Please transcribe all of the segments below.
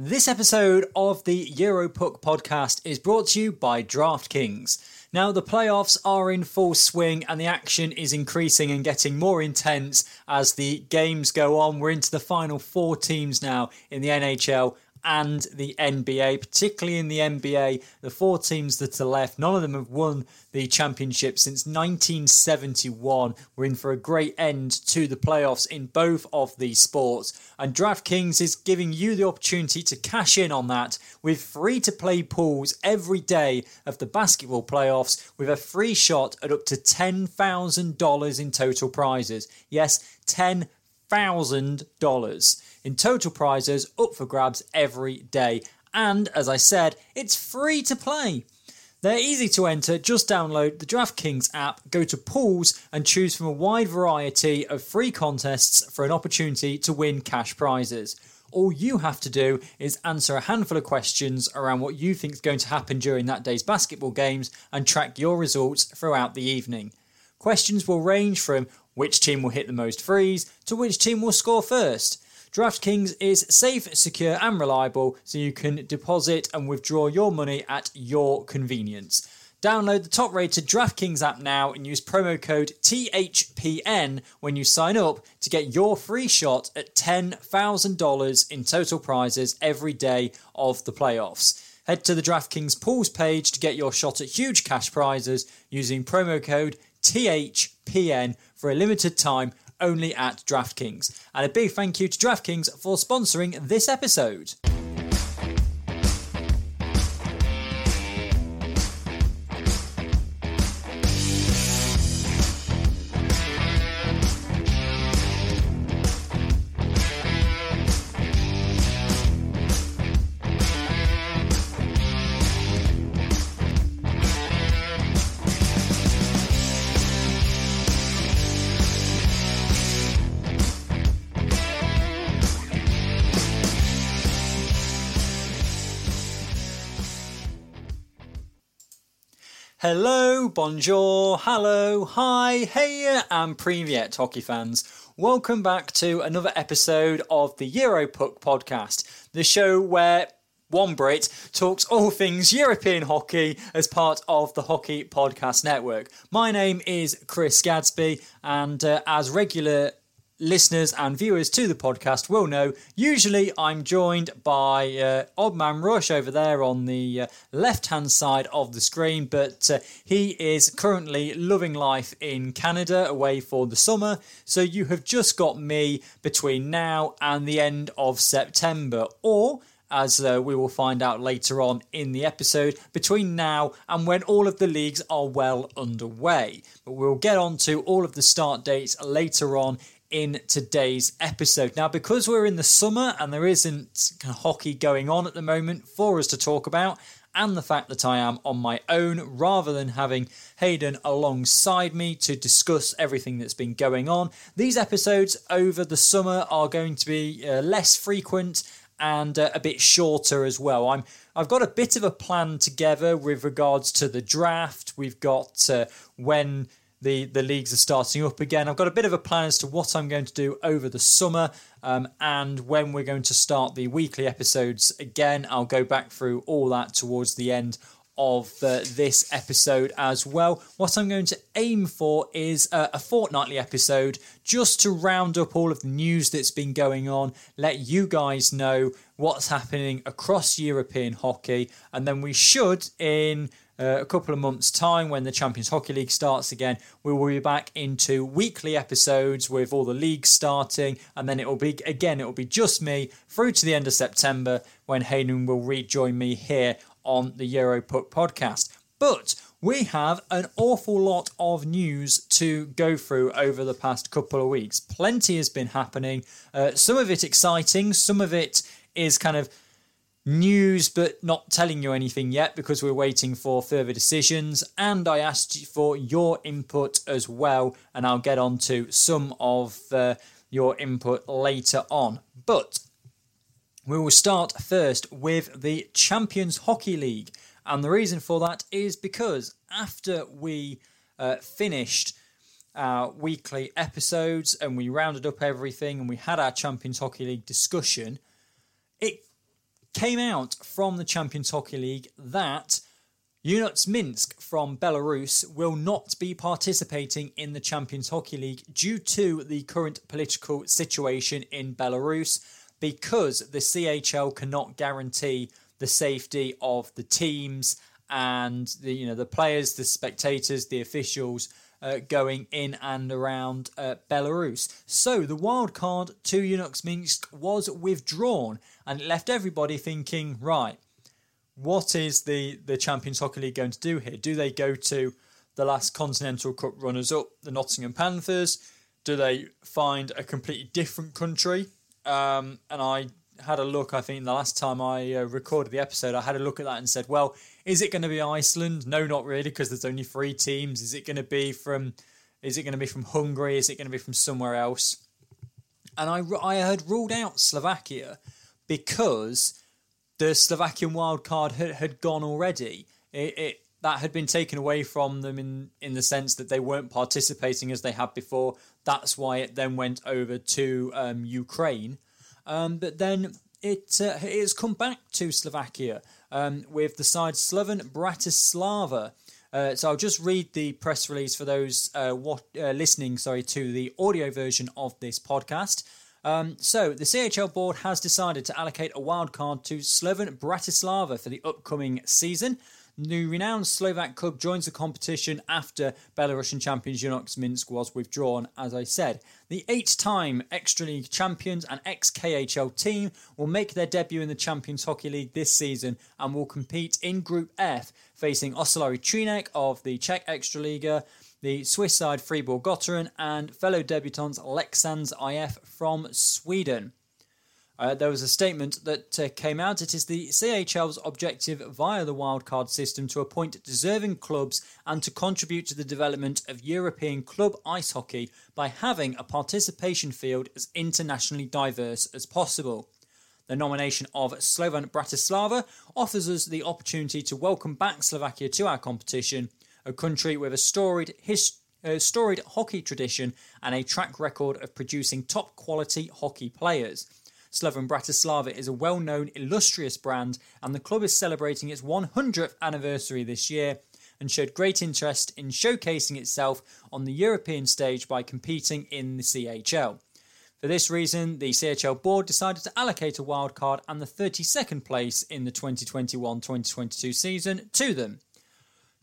This episode of the EuroPuck podcast is brought to you by DraftKings. Now, the playoffs are in full swing and the action is increasing and getting more intense as the games go on. We're into the final four teams now in the NHL and the NBA, particularly in the NBA, the four teams that are left. None of them have won the championship since 1971. We're in for a great end to the playoffs in both of these sports. And DraftKings is giving you the opportunity to cash in on that with free-to-play pools every day of the basketball playoffs with a free shot at up to $10,000 in total prizes. Yes, $10,000 in total prizes up for grabs every day. And as I said, it's free to play. They're easy to enter. Just download the DraftKings app, go to pools and choose from a wide variety of free contests for an opportunity to win cash prizes. All you have to do is answer a handful of questions around what you think is going to happen during that day's basketball games and track your results throughout the evening. Questions will range from which team will hit the most threes to which team will score first. DraftKings is safe, secure and reliable, so you can deposit and withdraw your money at your convenience. Download the top-rated DraftKings app now and use promo code THPN when you sign up to get your free shot at $10,000 in total prizes every day of the playoffs. Head to the DraftKings Pools page to get your shot at huge cash prizes using promo code THPN for a limited time only at DraftKings. And a big thank you to DraftKings for sponsoring this episode. Hello, bonjour, hello, hi, hey, and Privyet, hockey fans. Welcome back to another episode of the EuroPuck podcast, the show where one Brit talks all things European hockey as part of the Hockey Podcast Network. My name is Chris Gadsby, and as regular listeners and viewers to the podcast will know, usually I'm joined by Oddman Rush over there on the left-hand side of the screen, but he is currently loving life in Canada, away for the summer, so you have just got me between now and the end of September, or, as we will find out later on in the episode, between now and when all of the leagues are well underway. But we'll get on to all of the start dates later on in today's episode. Now, because we're in the summer and there isn't hockey going on at the moment for us to talk about, and the fact that I am on my own rather than having Hayden alongside me to discuss everything that's been going on, these episodes over the summer are going to be less frequent and a bit shorter as well. I've got a bit of a plan together with regards to the draft. We've got when the leagues are starting up again. I've got a bit of a plan as to what I'm going to do over the summer and when we're going to start the weekly episodes again. I'll go back through all that towards the end of this episode as well. What I'm going to aim for is a fortnightly episode just to round up all of the news that's been going on, let you guys know what's happening across European hockey, and then we should, in a couple of months' time, when the Champions Hockey League starts again, we will be back into weekly episodes with all the leagues starting, and then it will be just me through to the end of September when Hayden will rejoin me here on the EuroPuck podcast. But we have an awful lot of news to go through over the past couple of weeks. Plenty has been happening. Some of it exciting, some of it is kind of news but not telling you anything yet because we're waiting for further decisions, and I asked you for your input as well, and I'll get on to some of your input later on. But we will start first with the Champions Hockey League, and the reason for that is because after we finished our weekly episodes and we rounded up everything and we had our Champions Hockey League discussion, it came out from the Champions Hockey League that Yunost Minsk from Belarus will not be participating in the Champions Hockey League due to the current political situation in Belarus, because the CHL cannot guarantee the safety of the teams and the players, the spectators, the officials going in and around Belarus. So the wild card to Yunost Minsk was withdrawn, and it left everybody thinking, right, what is the Champions Hockey League going to do here? Do they go to the last Continental Cup runners-up, the Nottingham Panthers? Do they find a completely different country? And I had a look, I think the last time I recorded the episode, I had a look at that and said, well, is it going to be Iceland? No, not really, because there's only three teams. Is it going to be from Hungary? Is it going to be from somewhere else? And I had ruled out Slovakia because the Slovakian wildcard had gone already. That had been taken away from them in the sense that they weren't participating as they had before. That's why it then went over to Ukraine. But then it has come back to Slovakia with the side Slovan Bratislava. So I'll just read the press release for those listening to the audio version of this podcast. So the CHL board has decided to allocate a wild card to Slovan Bratislava for the upcoming season. The renowned Slovak club joins the competition after Belarusian champions Yunost Minsk was withdrawn, as I said. The 8-time Extraliga champions and ex-KHL team will make their debut in the Champions Hockey League this season and will compete in Group F, facing Ocelari Třinec of the Czech Extraliga, the Swiss side Fribourg-Gottéron, and fellow debutants Leksands IF from Sweden. There was a statement that came out. It is the CHL's objective via the wildcard system to appoint deserving clubs and to contribute to the development of European club ice hockey by having a participation field as internationally diverse as possible. The nomination of Slovan Bratislava offers us the opportunity to welcome back Slovakia to our competition, a country with a storied hockey tradition and a track record of producing top-quality hockey players. Slovan Bratislava is a well-known, illustrious brand, and the club is celebrating its 100th anniversary this year and showed great interest in showcasing itself on the European stage by competing in the CHL. For this reason, the CHL board decided to allocate a wildcard and the 32nd place in the 2021-2022 season to them.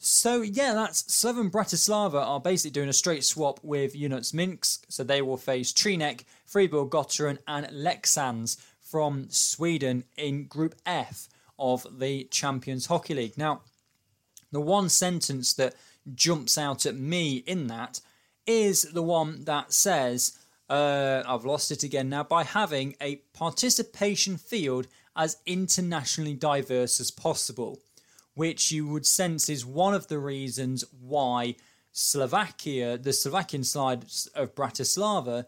So, yeah, that's Slovan Bratislava are basically doing a straight swap with Yunost Minsk. So they will face Třinec, Fribourg-Gottéron and Leksands from Sweden in Group F of the Champions Hockey League. Now, the one sentence that jumps out at me in that is the one that says, I've lost it again now, by having a participation field as internationally diverse as possible, which you would sense is one of the reasons why Slovakia, the Slovakian side of Bratislava,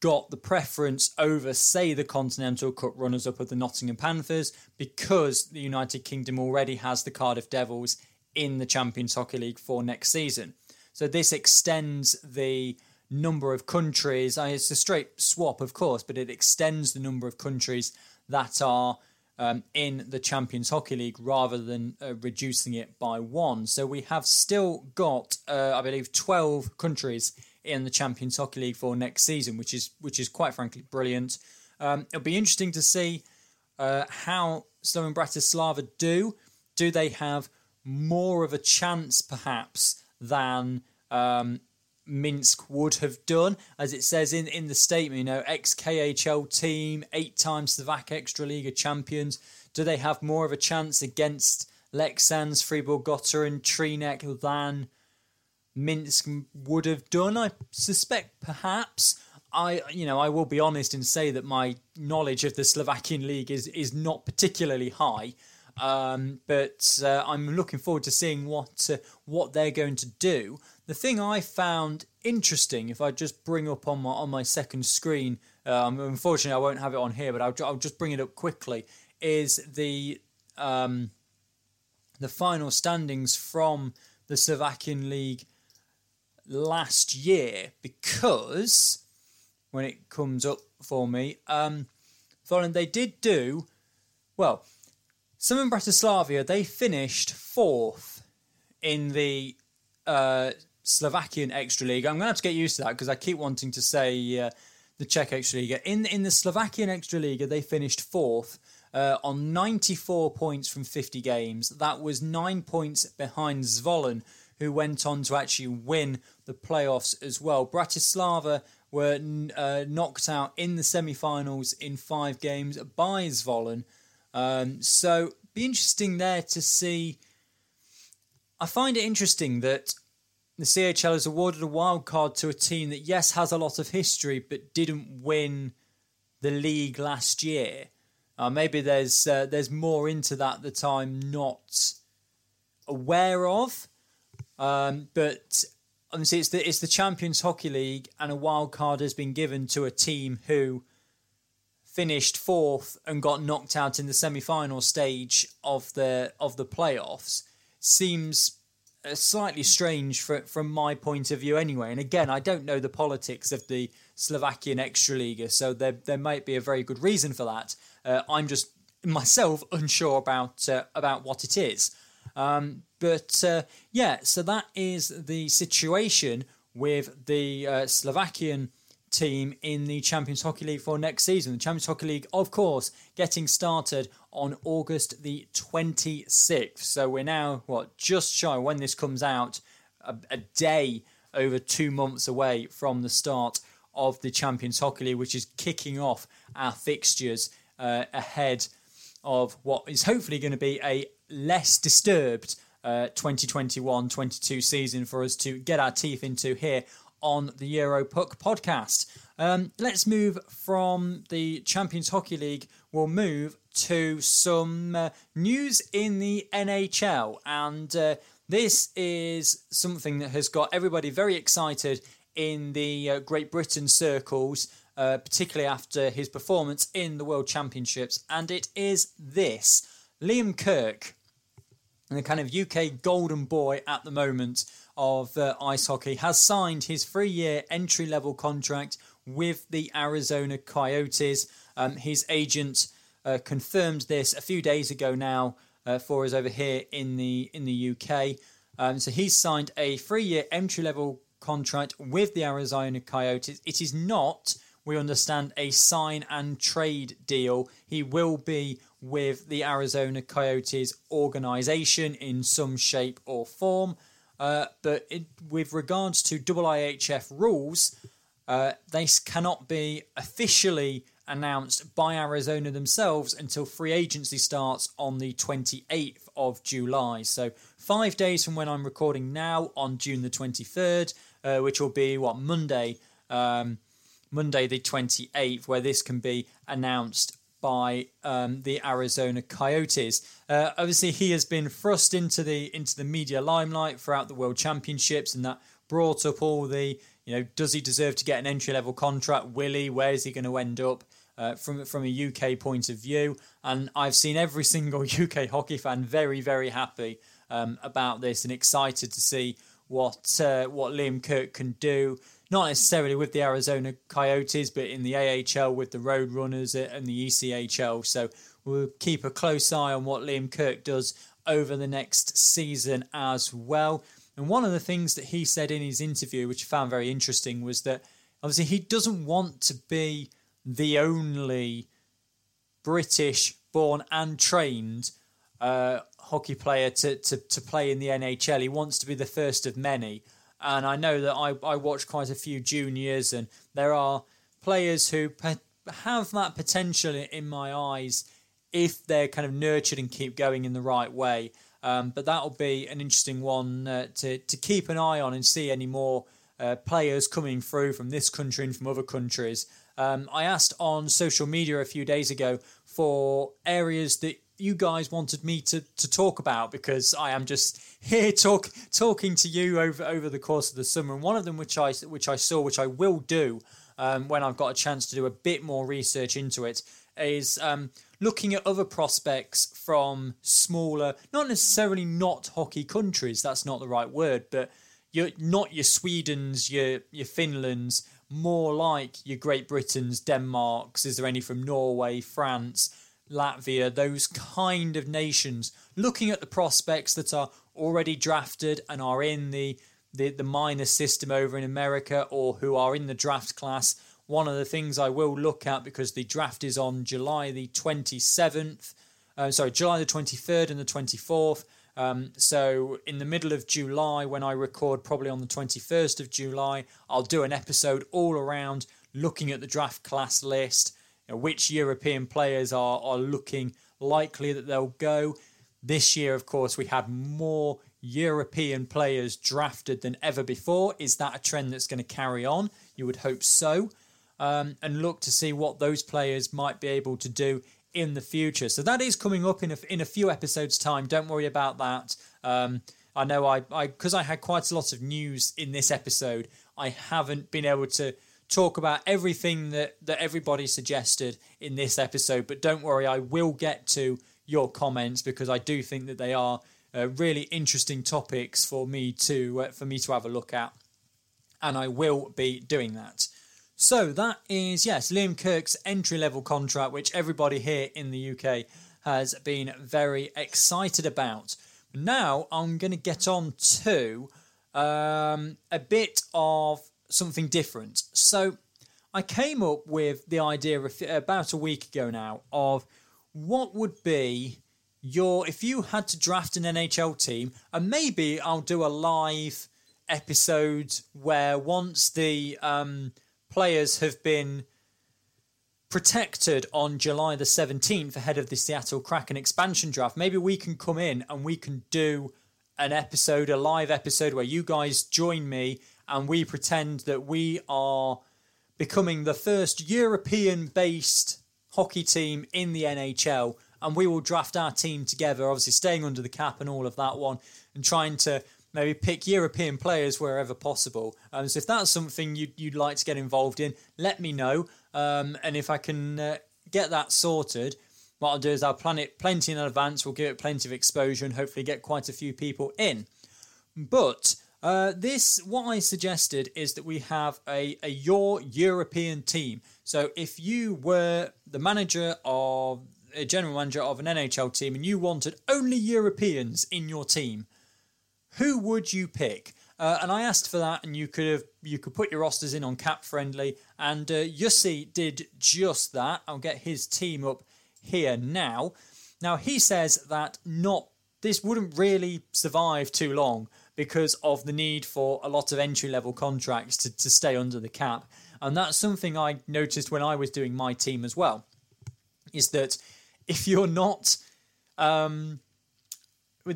got the preference over, say, the Continental Cup runners-up of the Nottingham Panthers, because the United Kingdom already has the Cardiff Devils in the Champions Hockey League for next season. So this extends the number of countries. It's a straight swap, of course, but it extends the number of countries that are in the Champions Hockey League rather than reducing it by one. So we have still got, I believe, 12 countries in the Champions Hockey League for next season, which is quite frankly brilliant. It'll be interesting to see how Slovan Bratislava do. Do they have more of a chance, perhaps, than Minsk would have done? As it says in the statement, ex-KHL team, 8-time Slovak Extraliga champions. Do they have more of a chance against Leksands, Fribourg-Gottéron, Třinec than Minsk would have done? I suspect perhaps. I will be honest and say that my knowledge of the Slovakian league is not particularly high. But I'm looking forward to seeing what they're going to do. The thing I found interesting, if I just bring up on my second screen, unfortunately I won't have it on here, but I'll just bring it up quickly, is the final standings from the Slovakian league last year, because when it comes up for me, they did do Well, Slovan Bratislava, they finished fourth in the Slovakian Extraliga. I'm going to have to get used to that because I keep wanting to say the Czech Extraliga. In the Slovakian Extraliga, they finished fourth on 94 points from 50 games. That was 9 points behind Zvolen, who went on to actually win the playoffs as well. Bratislava were knocked out in the semi-finals in 5 games by Zvolen. So be interesting there to see. I find it interesting that the CHL has awarded a wild card to a team that, yes, has a lot of history, but didn't win the league last year. Maybe there's more into that I'm not aware of. But obviously, it's the Champions Hockey League, and a wild card has been given to a team who finished fourth and got knocked out in the semi-final stage of the playoffs. Seems slightly strange from my point of view anyway. And again, I don't know the politics of the Slovakian Extraliga, so there might be a very good reason for that. I'm just myself unsure about what it is. So that is the situation with the Slovakian team in the Champions Hockey League for next season. The Champions Hockey League, of course, getting started on August the 26th. So we're now, just shy when this comes out, a day over 2 months away from the start of the Champions Hockey League, which is kicking off our fixtures ahead of what is hopefully going to be a less disturbed 2021-22 season for us to get our teeth into here on the EuroPuck podcast. Let's move from the Champions Hockey League. We'll move to some news in the NHL. And this is something that has got everybody very excited in the Great Britain circles, particularly after his performance in the World Championships. And it is this. Liam Kirk, the kind of UK golden boy at the moment of ice hockey, has signed his 3-year entry-level contract with the Arizona Coyotes. His agent confirmed this a few days ago now for us over here in the UK. So he's signed a 3-year entry-level contract with the Arizona Coyotes. It is not, we understand, a sign and trade deal. He will be with the Arizona Coyotes organization in some shape or form. But with regards to IIHF rules, they cannot be officially announced by Arizona themselves until free agency starts on the 28th of July. So 5 days from when I'm recording now on June the 23rd, which will be Monday, Monday the 28th, where this can be announced by the Arizona Coyotes. Obviously, he has been thrust into the media limelight throughout the World Championships, and that brought up all the, does he deserve to get an entry-level contract? Will he? Where is he going to end up from a UK point of view? And I've seen every single UK hockey fan very, very happy about this and excited to see what Liam Kirk can do. Not necessarily with the Arizona Coyotes, but in the AHL with the Roadrunners and the ECHL. So we'll keep a close eye on what Liam Kirk does over the next season as well. And one of the things that he said in his interview, which I found very interesting, was that obviously he doesn't want to be the only British-born and trained hockey player to play in the NHL. He wants to be the first of many. And I know that I watch quite a few juniors, and there are players who have that potential in my eyes if they're kind of nurtured and keep going in the right way. But that'll be an interesting one to keep an eye on and see any more players coming through from this country and from other countries. I asked on social media a few days ago for areas that you guys wanted me to talk about, because I am just here talking to you over the course of the summer. And one of them, which I saw, which I will do when I've got a chance to do a bit more research into it, is looking at other prospects from smaller, not necessarily not hockey countries. That's not the right word, but you're not your Swedens, your Finlands, more like your Great Britain's, Denmark's. Is there any from Norway, France? Latvia, those kind of nations, looking at the prospects that are already drafted and are in the minor system over in America or who are in the draft class. One of the things I will look at, because the draft is on July the 27th, July the 23rd and the 24th. So in the middle of July, when I record, probably on the 21st of July, I'll do an episode all around looking at the draft class list, which European players are looking likely that they'll go. This year, of course, we had more European players drafted than ever before. Is that a trend that's going to carry on? You would hope so. And look to see what those players might be able to do in the future. So that is coming up in a few episodes' time. Don't worry about that. I know because I had quite a lot of news in this episode, I haven't been able to talk about everything that everybody suggested in this episode. But don't worry, I will get to your comments, because I do think that they are really interesting topics for me to have a look at. And I will be doing that. So that is, yes, Liam Kirk's entry-level contract, which everybody here in the UK has been very excited about. Now I'm going to get on to a bit of something different. So I came up with the idea about a week ago now of what would be if you had to draft an NHL team, and maybe I'll do a live episode where once the... players have been protected on July the 17th ahead of the Seattle Kraken expansion draft. Maybe we can come in and we can do an episode, a live episode, where you guys join me and we pretend that we are becoming the first European-based hockey team in the NHL, and we will draft our team together, obviously staying under the cap and all of that one, and trying to maybe pick European players wherever possible. So if that's something you'd like to get involved in, let me know. And if I can get that sorted, what I'll do is I'll plan it plenty in advance. We'll give it plenty of exposure and hopefully get quite a few people in. But what I suggested is that we have a your European team. So if you were a general manager of an NHL team and you wanted only Europeans in your team, who would you pick? And I asked for that, and you could put your rosters in on Cap Friendly, and Jussi did just that. I'll get his team up here now. Now, he says that this wouldn't really survive too long because of the need for a lot of entry-level contracts to stay under the cap. And that's something I noticed when I was doing my team as well, is that if you're not... with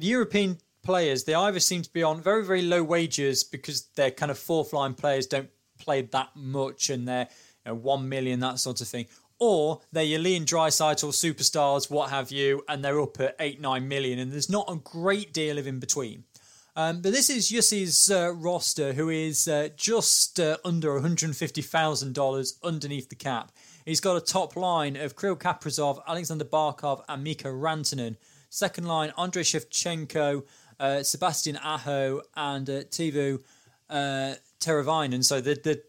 European players, they either seem to be on very, very low wages because they're kind of fourth-line players, don't play that much, and they're 1 million, that sort of thing. Or they're your Leon Draisaitl superstars, what have you, and they're up at 8, 9 million, and there's not a great deal of in-between. But this is Jussi's roster, who is just under $150,000 underneath the cap. He's got a top line of Kirill Kaprizov, Alexander Barkov, and Mika Rantanen. Second line, Andrei Shevchenko, Sebastian Aho, and Tiivu Teravainen. So the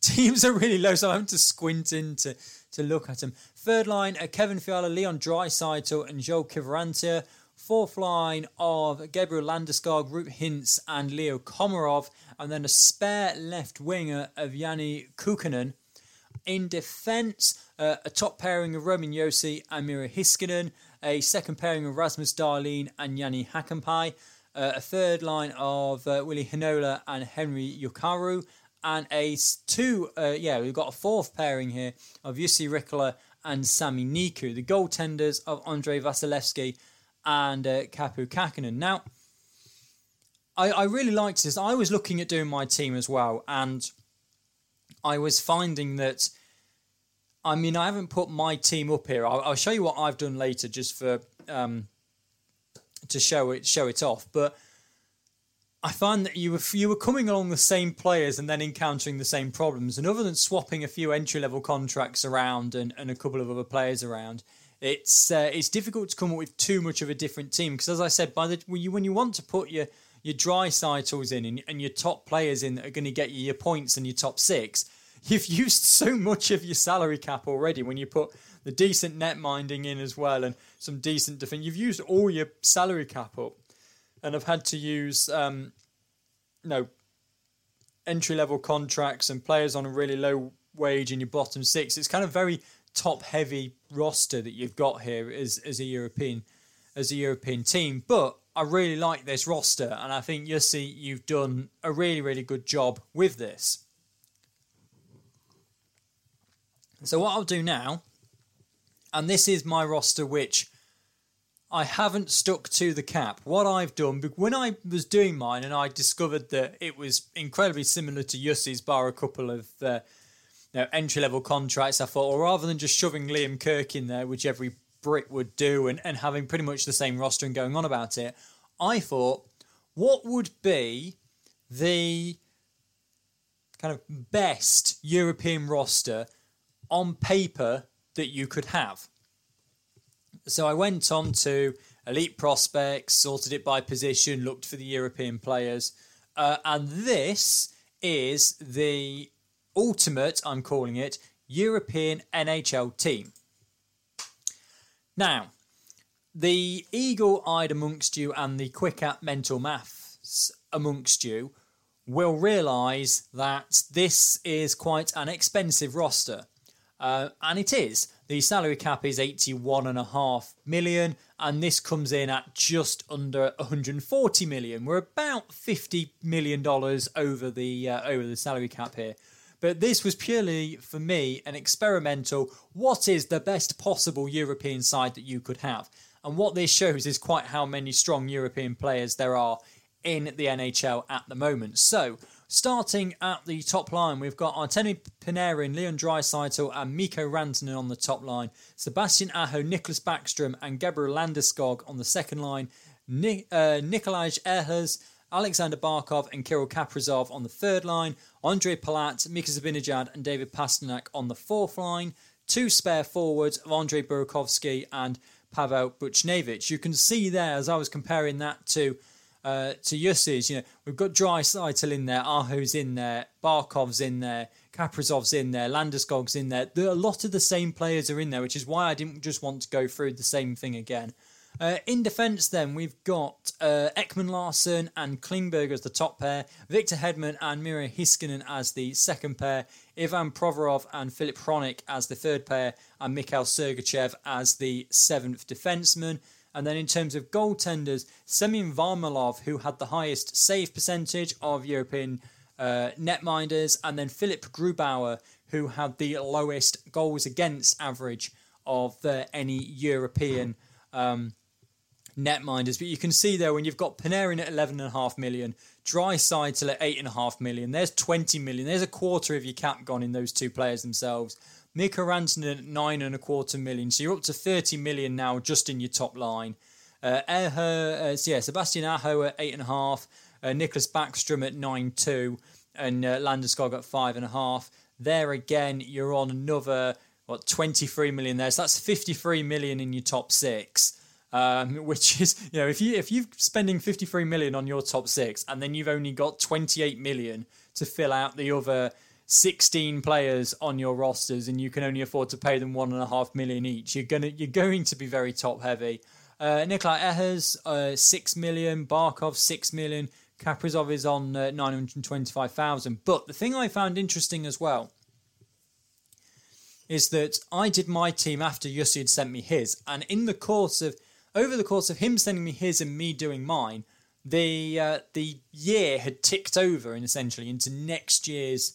teams are really low, so I'm having to squint in to look at them. Third line, Kevin Fiala, Leon Draisaitl, and Joel Kiviranta. Fourth line of Gabriel Landeskog, Rupe Hintz, and Leo Komarov. And then a spare left winger of Jani Kukkonen. In defence, a top pairing of Roman Josi and Miro Heiskanen. A second pairing of Rasmus Dahlin and Jani Hakanpää, a third line of Willi Heinola and Henri Juukaru, and we've got a fourth pairing here of Jussi Riikola and Sami Niku, the goaltenders of Andre Vasilevsky and Kapo Kakkonen. Now, I really liked this. I was looking at doing my team as well, and I was finding that, I mean, I haven't put my team up here. I'll show you what I've done later, just for to show it off. But I find that you were coming along the same players and then encountering the same problems. And other than swapping a few entry level contracts around and a couple of other players around, it's difficult to come up with too much of a different team, because, as I said, when you want to put your Draisaitl's in and your top players in that are going to get you your points and your top six, you've used so much of your salary cap already when you put the decent net minding in as well and some decent defense. You've used all your salary cap up and have had to use entry-level contracts and players on a really low wage in your bottom six. It's kind of very top-heavy roster that you've got here as a European team. But I really like this roster, and I think Jussi, you've done a really, really good job with this. So what I'll do now, and this is my roster, which I haven't stuck to the cap. What I've done, when I was doing mine and I discovered that it was incredibly similar to Jussi's bar a couple of entry-level contracts, I thought, well, rather than just shoving Liam Kirk in there, which every Brit would do, and having pretty much the same roster and going on about it, I thought, what would be the kind of best European roster on paper that you could have? So I went on to Elite Prospects, sorted it by position, looked for the European players, and this is the ultimate, I'm calling it, European NHL team. Now, the eagle-eyed amongst you and the quick at mental maths amongst you will realise that this is quite an expensive roster. And it is. The salary cap is 81.5 million, and this comes in at just under 140 million. We're about $50 million over the salary cap here. But this was purely, for me, an experimental, what is the best possible European side that you could have? And what this shows is quite how many strong European players there are in the NHL at the moment. So, starting at the top line, we've got Artemi Panarin, Leon Draisaitl and Mika Rantanen on the top line. Sebastian Aho, Nicholas Backstrom and Gabriel Landeskog on the second line. Nikolaj Ehlers, Alexander Barkov and Kirill Kaprizov on the third line. Andre Palat, Mika Zibanejad and David Pasternak on the fourth line. Two spare forwards of Andre Burakovsky and Pavel Buchnevich. You can see there, as I was comparing that to Jussi's, we've got Draisaitl in there, Aho's in there, Barkov's in there, Kaprizov's in there, Landeskog's in there. A lot of the same players are in there, which is why I didn't just want to go through the same thing again. In defence then, we've got Ekman Larsson and Klingberg as the top pair, Victor Hedman and Miro Heiskanen as the second pair, Ivan Provorov and Filip Hronik as the third pair, and Mikhail Sergachev as the seventh defenseman. And then in terms of goaltenders, Semyon Varlamov, who had the highest save percentage of European netminders, and then Philipp Grubauer, who had the lowest goals against average of any European netminders. But you can see there, when you've got Panarin at 11.5 million, Draisaitl at 8.5 million, there's 20 million. There's a quarter of your cap gone in those two players themselves. Mika Rantanen at 9.25 million. So you're up to 30 million now just in your top line. Sebastian Aho at 8.5, Nicholas Backstrom at 9.2, and Landeskog at 5.5. There again, you're on another 23 million there. So that's 53 million in your top six. Which is, if you're spending 53 million on your top six, and then you've only got 28 million to fill out the other 16 players on your rosters, and you can only afford to pay them 1.5 million each. You're going to be very top heavy. Nikolaj Ehlers, 6 million. Barkov, 6 million. Kaprizov is on 925,000. But the thing I found interesting as well is that I did my team after Jussi had sent me his, and over the course of him sending me his and me doing mine, the year had ticked over and essentially into next year's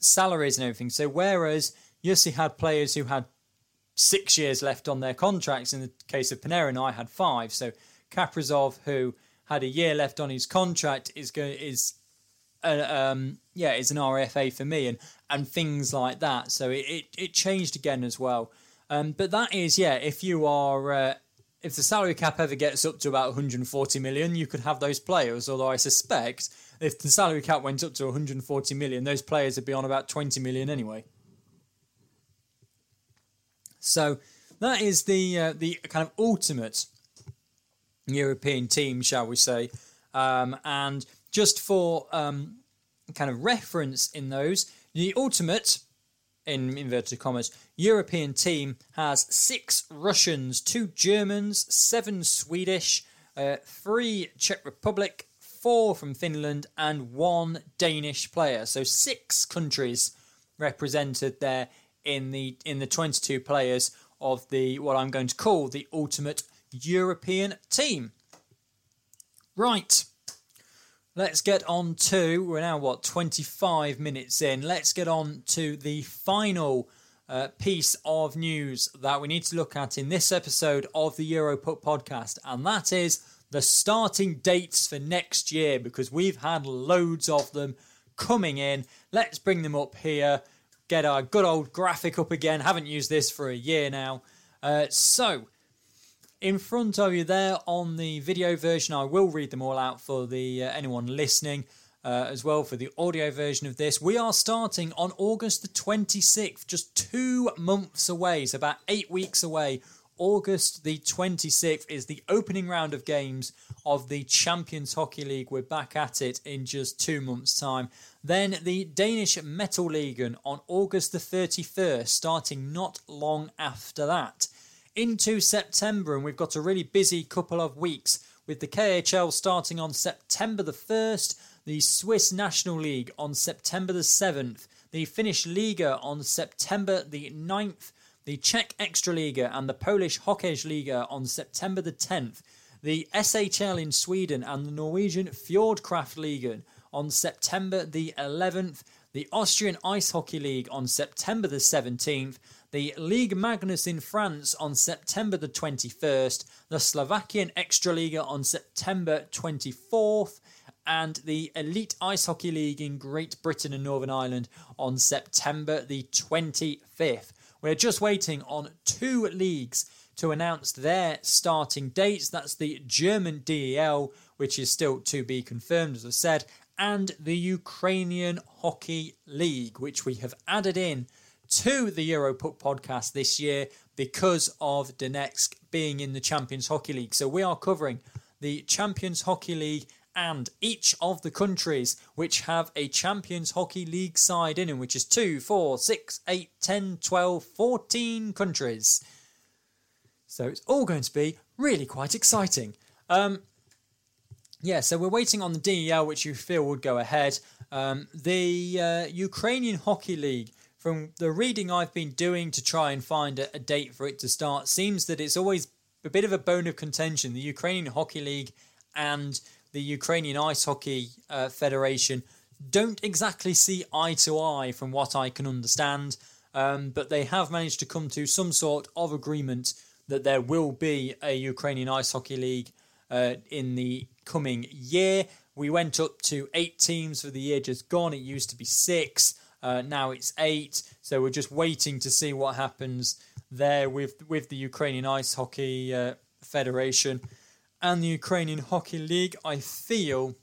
salaries and everything. So whereas Jussi had players who had 6 years left on their contracts, in the case of Panarin I had 5. So Kaprizov, who had a year left on his contract, is an RFA for me, and things like that. So it changed again as well. But that is, if you are if the salary cap ever gets up to about 140 million, you could have those players, although I suspect if the salary cap went up to 140 million, those players would be on about 20 million anyway. So that is the kind of ultimate European team, shall we say. And just for kind of reference in those, The ultimate, in inverted commas, European team has 6 Russians, 2 Germans, 7 Swedish, 3 Czech Republic, 4 from Finland, and 1 Danish player. So 6 countries represented there in the 22 players of the what I'm going to call the ultimate European team. Right, let's get on to, we're now 25 minutes in, let's get on to the final piece of news that we need to look at in this episode of the EuroPuck podcast, and that is the starting dates for next year, because we've had loads of them coming in. Let's bring them up here, get our good old graphic up again, haven't used this for a year now. So, in front of you there on the video version, I will read them all out for the anyone listening as well for the audio version of this. We are starting on August the 26th, just 2 months away, so about 8 weeks away. August the 26th is the opening round of games of the Champions Hockey League. We're back at it in just 2 months' time. Then the Danish Metalligaen on August the 31st, starting not long after that. Into September, and we've got a really busy couple of weeks with the KHL starting on September the 1st, the Swiss National League on September the 7th, the Finnish Liga on September the 9th, the Czech Extraliga and the Polish Hockey Liga on September the 10th, the SHL in Sweden and the Norwegian Fjordkraft Ligaen on September the 11th, the Austrian Ice Hockey League on September the 17th, the Ligue Magnus in France on September the 21st, the Slovakian Extraliga on September 24th, and the Elite Ice Hockey League in Great Britain and Northern Ireland on September the 25th. We're just waiting on 2 leagues to announce their starting dates. That's the German DEL, which is still to be confirmed, as I said, and the Ukrainian Hockey League, which we have added in to the EuroPuck podcast this year because of Donetsk being in the Champions Hockey League. So we are covering the Champions Hockey League and each of the countries which have a Champions Hockey League side in them, which is 2, 4, 6, 8, 10, 12, 14 countries. So it's all going to be really quite exciting. Yeah, so we're waiting on the DEL, which you feel would go ahead. The Ukrainian Hockey League, from the reading I've been doing to try and find a date for it to start, seems that it's always a bit of a bone of contention. The Ukrainian Hockey League and the Ukrainian Ice Hockey Federation don't exactly see eye to eye from what I can understand, but they have managed to come to some sort of agreement that there will be a Ukrainian Ice Hockey League in the coming year. We went up to 8 teams for the year just gone. It used to be 6. Now it's 8, so we're just waiting to see what happens there with the Ukrainian Ice Hockey Federation and the Ukrainian Hockey League. I feel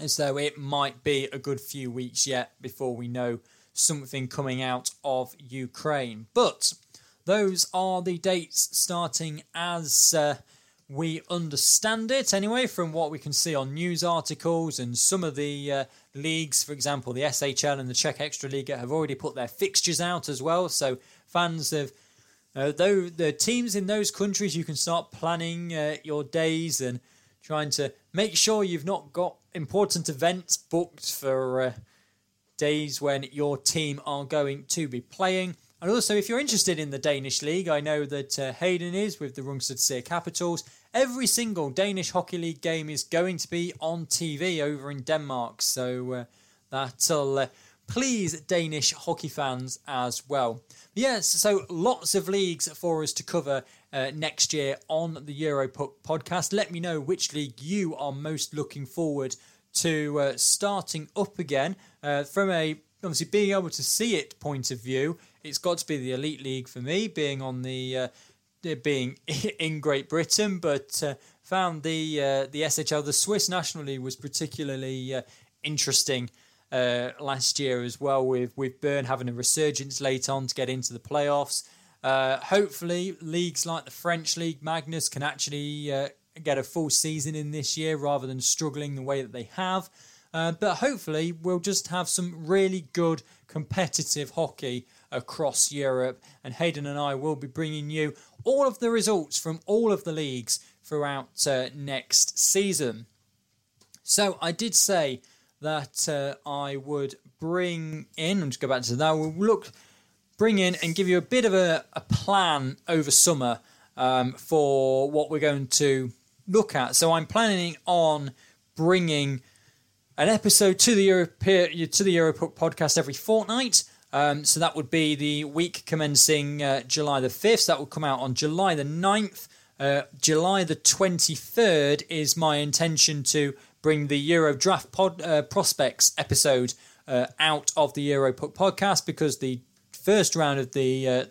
as though it might be a good few weeks yet before we know something coming out of Ukraine. But those are the dates starting as we understand it, anyway, from what we can see on news articles, and some of the leagues, for example, the SHL and the Czech Extraliga, have already put their fixtures out as well. So fans of the teams in those countries, you can start planning your days and trying to make sure you've not got important events booked for days when your team are going to be playing. And also, if you're interested in the Danish League, I know that Hayden is with the Rungsted Sea Capitals. Every single Danish Hockey League game is going to be on TV over in Denmark. So that'll please Danish hockey fans as well. But yes, so lots of leagues for us to cover next year on the EuroPuck podcast. Let me know which league you are most looking forward to starting up again. From a obviously being able to see it point of view, it's got to be the Elite League for me, being on the being in Great Britain, but found the SHL, the Swiss National League, was particularly interesting last year as well, with Bern having a resurgence late on to get into the playoffs. Hopefully, leagues like the French League Magnus can actually get a full season in this year rather than struggling the way that they have. But hopefully, we'll just have some really good competitive hockey across Europe. And Hayden and I will be bringing you all of the results from all of the leagues throughout next season. So I did say that I would bring in, I'm just go back to that, we'll bring in and give you a bit of a plan over summer for what we're going to look at. So I'm planning on bringing an episode to the EuroPuck podcast every fortnight. So that would be the week commencing July the 5th. So that will come out on July the 9th. July the 23rd is my intention to bring the Euro Draft Prospects episode out of the EuroPuck podcast, because the first round of the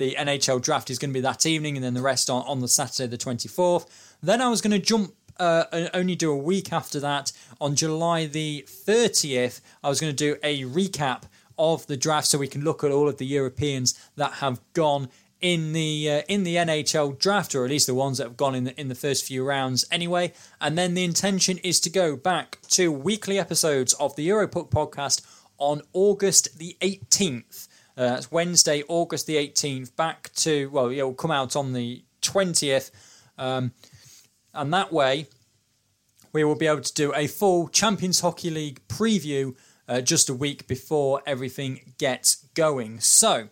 NHL draft is going to be that evening, and then the rest on the Saturday the 24th. Then I was going to jump and only do a week after that. On July the 30th, I was going to do a recap of the draft, so we can look at all of the Europeans that have gone in the NHL draft, or at least the ones that have gone in the first few rounds anyway. And then the intention is to go back to weekly episodes of the EuroPuck podcast on August the 18th. That's Wednesday, August the 18th, back to, well, it'll come out on the 20th. And that way, we will be able to do a full Champions Hockey League preview just a week before everything gets going. So,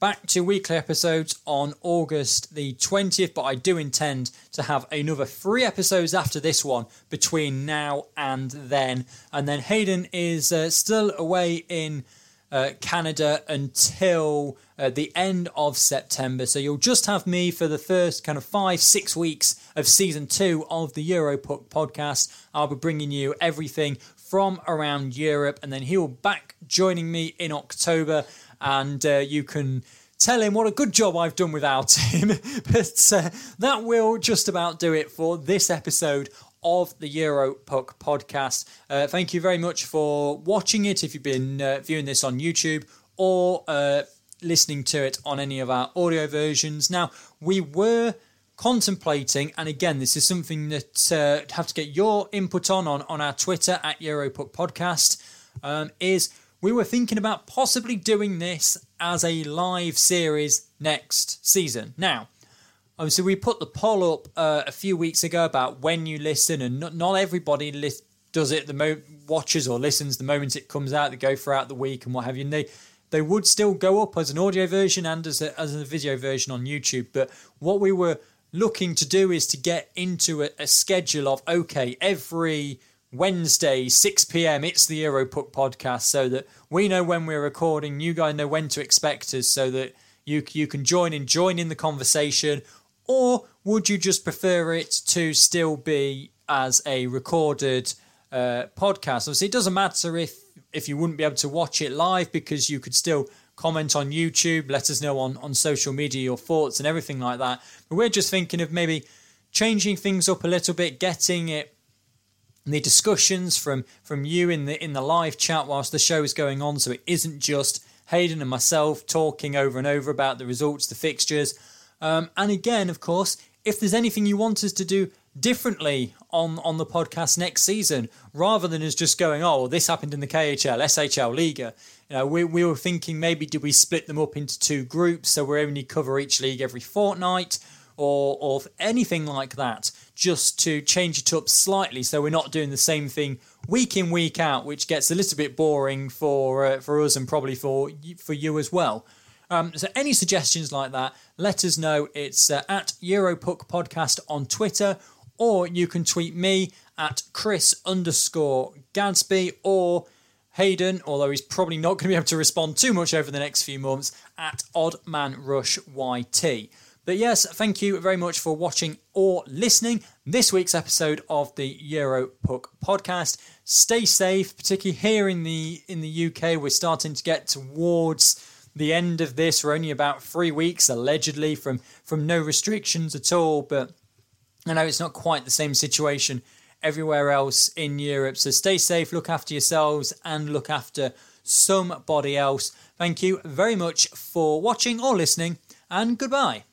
back to weekly episodes on August the 20th, but I do intend to have another 3 episodes after this one between now and then. And then Hayden is still away in Canada until the end of September. So you'll just have me for the first kind of 5-6 weeks of season 2 of the EuroPuck podcast. I'll be bringing you everything from around Europe, and then he'll be back joining me in October. And you can tell him what a good job I've done without him. But that will just about do it for this episode of the EuroPuck podcast. Thank you very much for watching it, if you've been viewing this on YouTube or listening to it on any of our audio versions. Now, we were contemplating, and again, this is something that I'd have to get your input on our Twitter at EuroPuck podcast, is we were thinking about possibly doing this as a live series next season. Now, obviously, we put the poll up a few weeks ago about when you listen, and not everybody does it, watches or listens the moment it comes out. They go throughout the week and what have you. And they would still go up as an audio version and as a video version on YouTube. But what we were looking to do is to get into a schedule of, okay, every Wednesday, 6 p.m, it's the EuroPuck podcast, so that we know when we're recording, you guys know when to expect us, so that you can join in the conversation. Or would you just prefer it to still be as a recorded podcast? Obviously, it doesn't matter if you wouldn't be able to watch it live, because you could still comment on YouTube, let us know on social media your thoughts and everything like that. But we're just thinking of maybe changing things up a little bit, getting it the discussions from you in the live chat whilst the show is going on, so it isn't just Hayden and myself talking over and over about the results, the fixtures. And again, of course, if there's anything you want us to do differently on the podcast next season, rather than us just going, oh, well, this happened in the KHL, SHL, Liga. You know, we were thinking, maybe do we split them up into 2 groups, so we only cover each league every fortnight, or anything like that, just to change it up slightly, so we're not doing the same thing week in, week out, which gets a little bit boring for us, and probably for you as well. So any suggestions like that, let us know. It's at EuroPuck Podcast on Twitter, or you can tweet me at Chris_Gadsby, or Hayden, although he's probably not going to be able to respond too much over the next few months, at OddmanRushYT. But yes, thank you very much for watching or listening this week's episode of the EuroPuck podcast. Stay safe, particularly here in the UK. We're starting to get towards the end of this. We're only about 3 weeks, allegedly, from no restrictions at all. But I know it's not quite the same situation everywhere else in Europe. So stay safe, look after yourselves, and look after somebody else. Thank you very much for watching or listening, and goodbye.